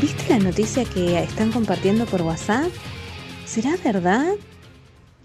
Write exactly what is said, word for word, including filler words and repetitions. ¿Viste la noticia que están compartiendo por WhatsApp? ¿Será verdad?